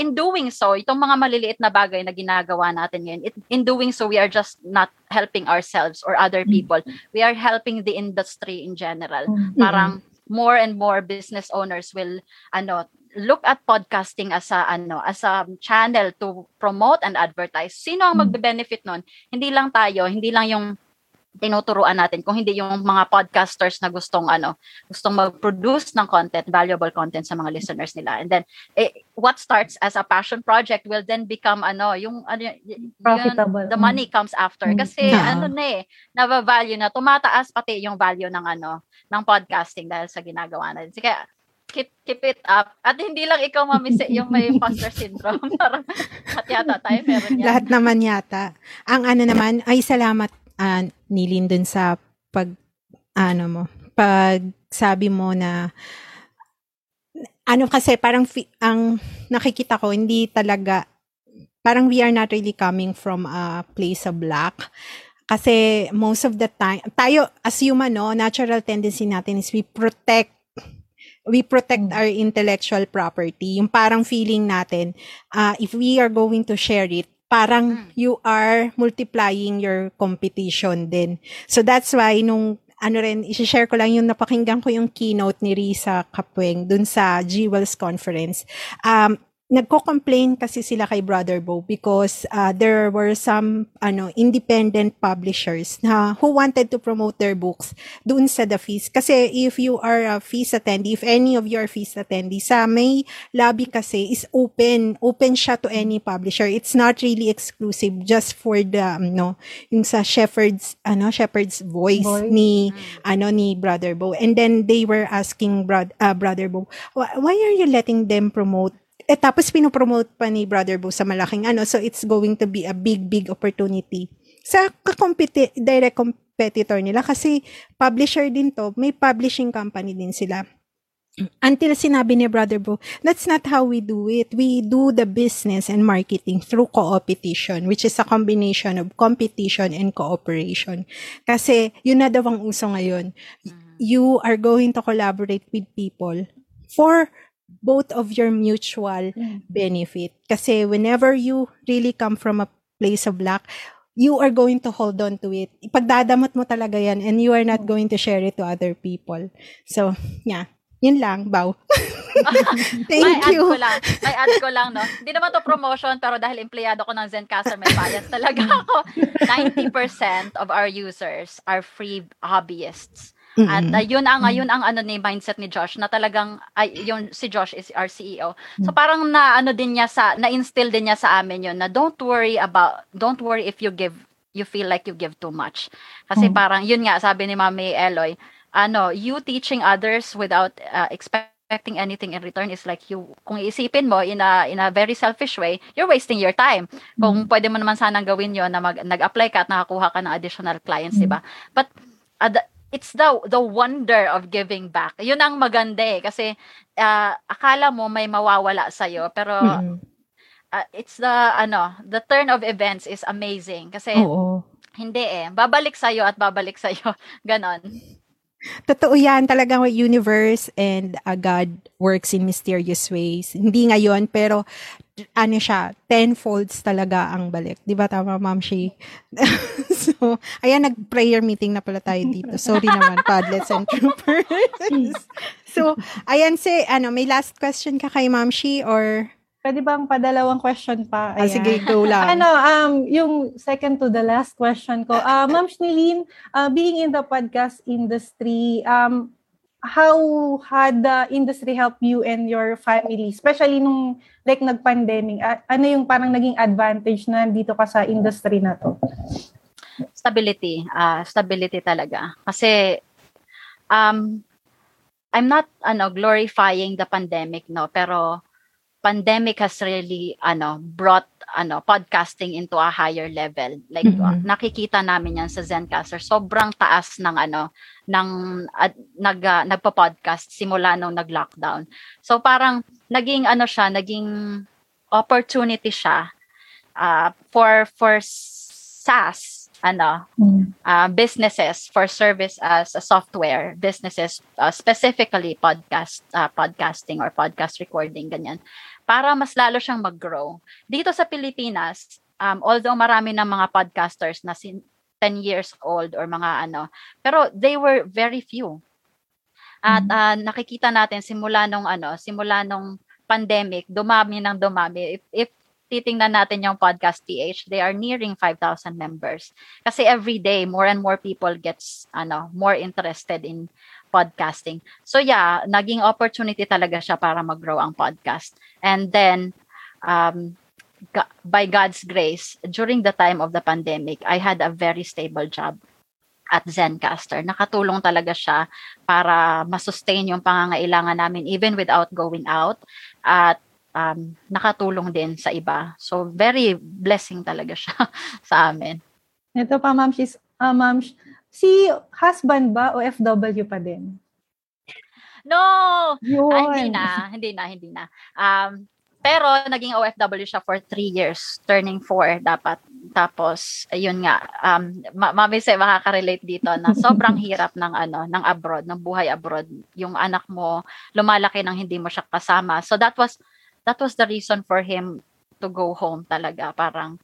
in doing so, itong mga maliliit na bagay na ginagawa natin ngayon, in doing so, we are just not helping ourselves or other people. We are helping the industry in general. Parang more and more business owners will look at podcasting as a channel to promote and advertise. Sino ang magbe-benefit nun? Hindi lang tayo, hindi lang yung tinuturuan natin, kung hindi yung mga podcasters na gustong mag-produce ng content, valuable content sa mga listeners nila. And then what starts as a passion project will then become profitable. The money comes after kasi na-value na, tumataas pati yung value ng podcasting dahil sa ginagawa natin. Kaya keep it up. At hindi lang ikaw, Mami, yung may imposter syndrome. At yata tayo meron yan. Lahat naman yata. Ang naman ay salamat Nilyn dun sa pagsabi mo na kasi parang ang nakikita ko, hindi talaga, parang we are not really coming from a place of lack. Kasi most of the time, tayo as human, natural tendency natin is we protect our intellectual property. Yung parang feeling natin, if we are going to share it, parang you are multiplying your competition din. So that's why i-share ko lang yung napakinggan ko yung keynote ni Risa Kapueng dun sa GWELS Conference. Nagko-complain kasi sila kay Brother Bo because there were some independent publishers na who wanted to promote their books dun sa the fees. Kasi if you are a fees attendee, if any of your fees attendee, sa may lobby kasi is open siya to any publisher. It's not really exclusive just for the yung sa Shepherd's Voice. ni Brother Bo. And then they were asking Brother Bo, why are you letting them promote? Tapos pinopromote pa ni Brother Bo sa malaking so it's going to be a big opportunity sa direct competitor nila kasi publisher din to, may publishing company din sila. Until sinabi ni Brother Bo, that's not how we do it. We do the business and marketing through co-opetition, which is a combination of competition and cooperation. Kasi yun na daw ang uso ngayon. You are going to collaborate with people for both of your mutual benefit. Kasi whenever you really come from a place of lack, you are going to hold on to it. Ipagdadamot mo talaga yan and you are not going to share it to other people. So, yeah. Yun lang, Bao. Thank you. May add ko lang, no? Hindi naman to promotion, pero dahil empleyado ko ng Zencastr, may bias talaga ako. 90% of our users are free hobbyists. At yun ang ni mindset ni Josh na talagang si Josh is our CEO. So parang na-instill din niya sa amin yun na don't worry if you feel like you give too much. Kasi parang yun nga sabi ni Mami Eloy, you teaching others without expecting anything in return is like you, kung iisipin mo in a very selfish way, you're wasting your time. Kung pwede mo naman sanang gawin yun na nag-apply ka at nakakuha ka ng additional clients, diba? But it's the wonder of giving back. Yun ang maganda kasi akala mo may mawawala sa iyo pero it's the turn of events is amazing kasi hindi babalik sa iyo at babalik sa iyo ganon. Totoo yan, talagang universe and God works in mysterious ways. Hindi ngayon, pero siya, 10-folds talaga ang balik. Di ba tama, Ma'am She? So, ayan, nag-prayer meeting na pala tayo dito. Sorry naman, Padlets and Troopers. So, ayan, may last question ka kay Ma'am She or... Pwede bang padalawang question pa? Ayan. Ah, sige, go lang. Yung second to the last question ko. Ma'am Nilyn, being in the podcast industry, how had the industry helped you and your family? Especially nung like nag-pandemic. Ano yung parang naging advantage na dito ka sa industry na to? Stability. Stability talaga. Kasi I'm not glorifying the pandemic, no, pero pandemic has really brought podcasting into a higher level, like nakikita namin yan sa Zencastr, sobrang taas ng nagpo-podcast simula nung nag-lockdown. So parang naging naging opportunity siya for SaaS businesses, for service as a software businesses, specifically podcasting or podcast recording, ganyan, para mas lalo siyang mag-grow. Dito sa Pilipinas, although marami ng mga podcasters na 10 years old or mga pero they were very few. At nakikita natin simula nung pandemic, dumami. If titingnan natin yung Podcast PH, they are nearing 5,000 members. Kasi every day, more and more people gets more interested in podcasting. So yeah, naging opportunity talaga siya para mag-grow ang podcast. And then, by God's grace, during the time of the pandemic, I had a very stable job at Zencastr. Nakatulong talaga siya para masustain yung pangangailangan namin even without going out. At nakatulong din sa iba. So, very blessing talaga siya sa amin. Ito pa, ma'am, si husband ba o FW pa din? No! Hindi na. Pero, naging OFW siya for 3 years. Turning 4, dapat. Tapos, ayun nga, Mami Ce, makaka-relate dito na sobrang hirap ng abroad, ng buhay abroad. Yung anak mo, lumalaki nang hindi mo siya kasama. So, that was the reason for him to go home talaga. Parang,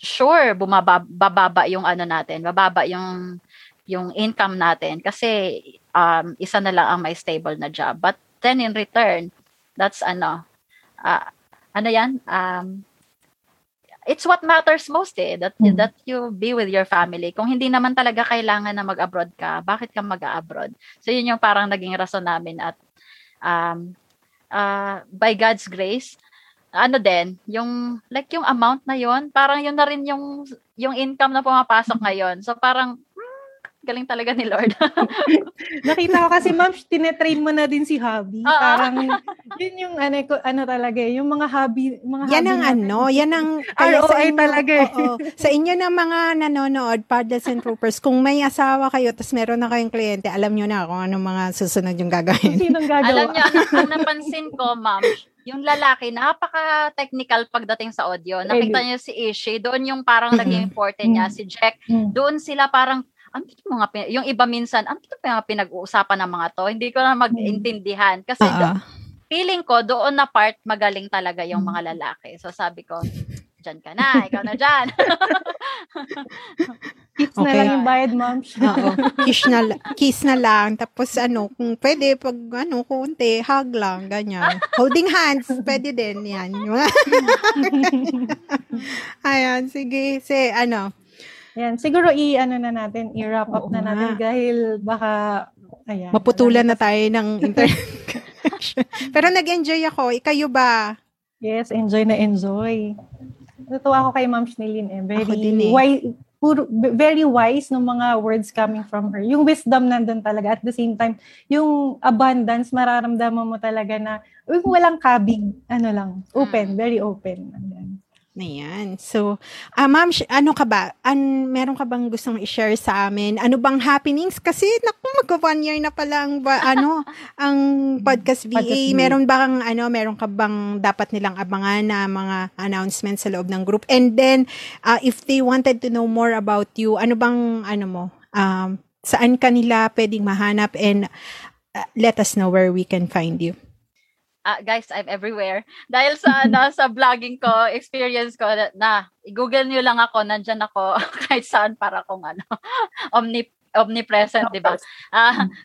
sure, bababa yung income natin. Kasi, isa na lang ang may stable na job. But then, in return, that's it's what matters most, that you be with your family. Kung hindi naman talaga kailangan na mag-abroad ka, bakit ka mag-abroad? So, yun yung parang naging rason namin. At, by God's grace, yung amount na yon, parang yun na rin yung income na pumapasok ngayon. So parang galing talaga ni Lord. Nakita ko kasi, ma'am, tinetrain mo na din si hobby. Uh-oh. Parang yun yung talaga, yung mga hobby, yan hobby ang yan ang kaya sa inyo talaga. Oo, sa inyo na mga nanonood, Paddles and Troopers, kung may asawa kayo tapos meron na kayong kliyente, alam niyo na kung anong mga susunod yung gagawin. Sinong gagawa? Alam niyo, ang napansin ko, ma'am, yung lalaki, napaka-technical pagdating sa audio. Nakita niyo si Ishi, doon yung parang naging important niya, si Jack. Doon sila parang, yung iba minsan, pinag-uusapan ng mga to? Hindi ko na mag-intindihan. Kasi feeling ko, doon na part, magaling talaga yung mga lalaki. So sabi ko, dyan ka na, ikaw na dyan. Kiss na lang yung bayad, ma'am. Kiss na lang. Tapos kung pwede, pag kunti, hug lang, ganyan. Holding hands, pwede din, yan. Ayan, sige. Ayan, siguro i-wrap up na natin dahil baka maputulan na tayo ng internet connection. Pero nag-enjoy ako. Ikayo ba? Yes, enjoy. Natutuwa ako kay Ma'am Nilyn. Very wise ng mga words coming from her. Yung wisdom nandun talaga. At the same time, yung abundance, mararamdaman mo talaga na walang kabig, open, very open. Ayan. So, ma'am, ano ka ba? Meron ka bang gustong i-share sa amin? Ano bang happenings? Kasi, mag-1 year na pala ang Podcast VA. Meron ka bang dapat nilang abangan na mga announcements sa loob ng group? And then, if they wanted to know more about you, ano bang, saan kanila pwedeng mahanap? And let us know where we can find you. Guys, I'm everywhere. Dahil sa sa vlogging ko, experience ko na i-google niyo lang ako, nandiyan ako kahit saan, para kung omnipresent, 'di ba?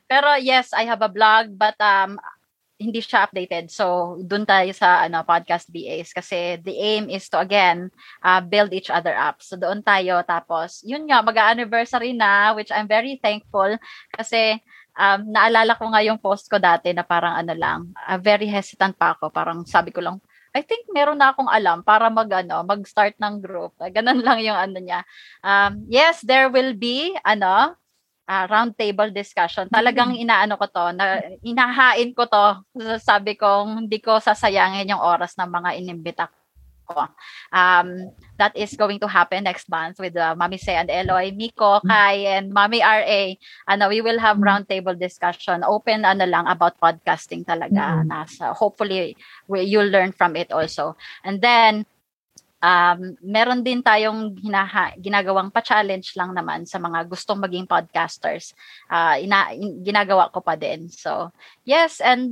Pero yes, I have a blog, but hindi siya updated. So, dun tayo sa Podcast VAs kasi the aim is to, again, build each other up. So, doon tayo. Tapos, yun nga, mag-anniversary na, which I'm very thankful kasi naalala ko nga yung post ko dati na parang very hesitant pa ako. Parang sabi ko lang, I think meron na akong alam para mag-start ng group. Ganun lang yung niya. Yes, there will be, roundtable discussion. Talagang inahain ko to. Sabi kong hindi ko sasayangin yung oras ng mga inimbita ko. That is going to happen next month with Mami Ce and Eloy, Miko Kai, and Mami R A. We will have roundtable discussion. Open lang about podcasting talaga. Hopefully, you'll learn from it also. And then, meron din tayong ginagawang pa-challenge lang naman sa mga gustong maging podcasters. Ginagawa ko pa din. So, yes, and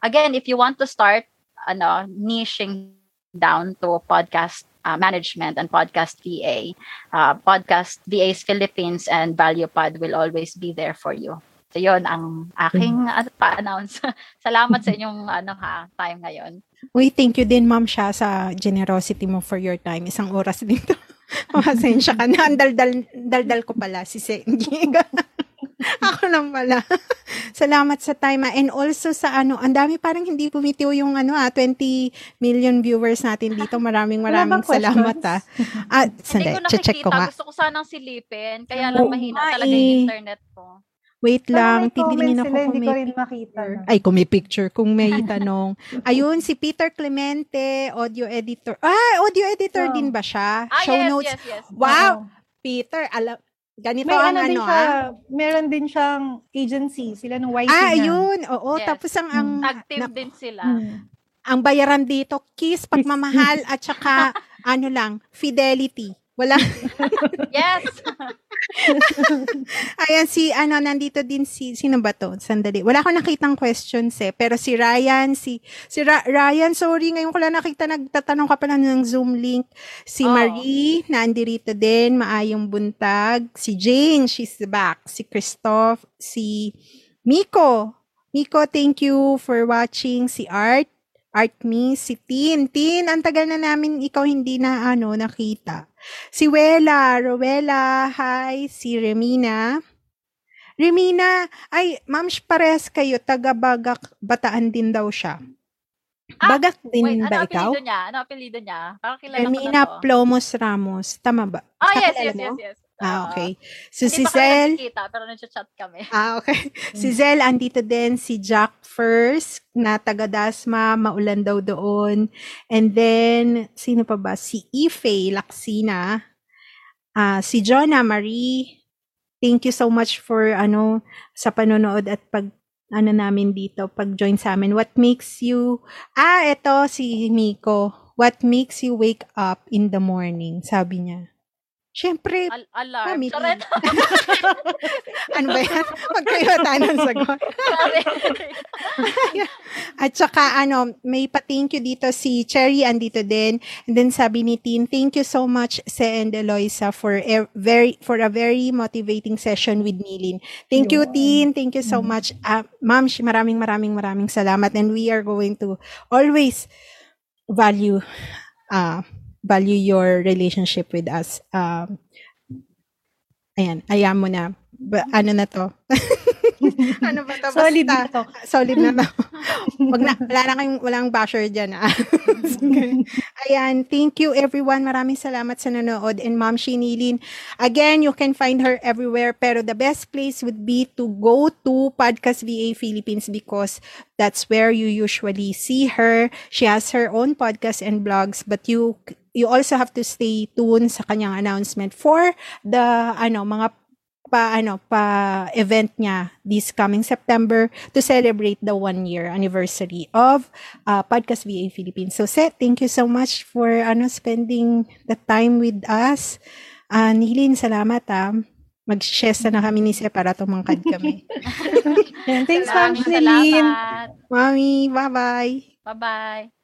again, if you want to start niching down to podcast management and podcast VA, Podcast VAs Philippines and ValuePod will always be there for you. So, yun ang aking pa-announce. Salamat sa inyong time ngayon. Uy, thank you din, Ma'am Sha, sa generosity mo for your time. Isang oras din to. Pasensya ka na. Ang daldal ko pala si Ce. Ako lang pala. Salamat sa time. And also sa ang dami parang hindi pumitiw yung 20 million viewers natin dito. Maraming salamat Hindi ko nakikita. Gusto ko sanang silipin. Kaya lang mahina talaga yung internet ko. Wait lang, titingnan ako kung may picture. Kung may picture, kung may tanong. Ayun, si Peter Clemente, audio editor. Audio editor din ba siya? Show notes. Yes. Wow, Peter, ganito may ang din siya, meron din siyang agency, sila ng YC na. Ayun, oo, yes. Tapos ang... Active din sila. Ang bayaran dito, kiss, pagmamahal, at saka, fidelity. Wala. Yes. Ayan, nandito din sino ba to? Sandali. Wala akong nakitang questions pero si Ryan, Ryan, sorry, ngayon ko lang nakita, nagtatanong ka pala ng Zoom link. Si Marie, nandirito din, maayong buntag. Si Jane, she's back. Si Christoph, si Miko. Miko, thank you for watching. Si Art, si Tin, ang tagal na namin ikaw hindi na nakita. Si Wela, Rowela, hi, si Remina. Remina, ay, ma'am, pares kayo, taga Bagac, Bataan din daw siya. Bagac din ba ikaw? Ano apelido niya? Remina Plomos Ramos, tama ba? Yes. Okay. So, hindi si Zel. Hindi pa pero nag-chat kami. Okay. Si Zel, andito din. Si Jack first, na taga-Dasma, maulan daw doon. And then, sino pa ba? Si Ife Laksina. Si Jonah Marie. Thank you so much for, sa panonood at pag, namin dito, pag-join sa amin. What makes you, eto si Miko. What makes you wake up in the morning? Sabi niya. Siyempre, alarm. Ano ba yan? Magkayutaan ng sagot. At saka, may pa-thank you dito si Cherry, andito din. And then sabi ni Tin, thank you so much, Ce and Eloisa, for a very motivating session with Nilyn. Thank you, Tin. Thank you so much. Ma'am, maraming salamat. And we are going to always value your relationship with us. Ayan, ayaw mo na. Na to? Ano ba to? Solid na to. Solid na to. Walang basher dyan. Okay. Ayan, thank you everyone. Maraming salamat sa nanood. And Ma'am Nilyn, again, you can find her everywhere. Pero the best place would be to go to Podcast VA Philippines because that's where you usually see her. She has her own podcast and blogs, but you also have to stay tuned sa kanyang announcement for the mga event niya this coming September to celebrate the 1-year anniversary of Podcast VA Philippines. So, Ce, thank you so much for spending the time with us. Nilyn, salamat mag-shesta na kami ni Ce para tumangkad kami. Thanks, Ma'am Nilyn. Mami, bye-bye. Bye-bye.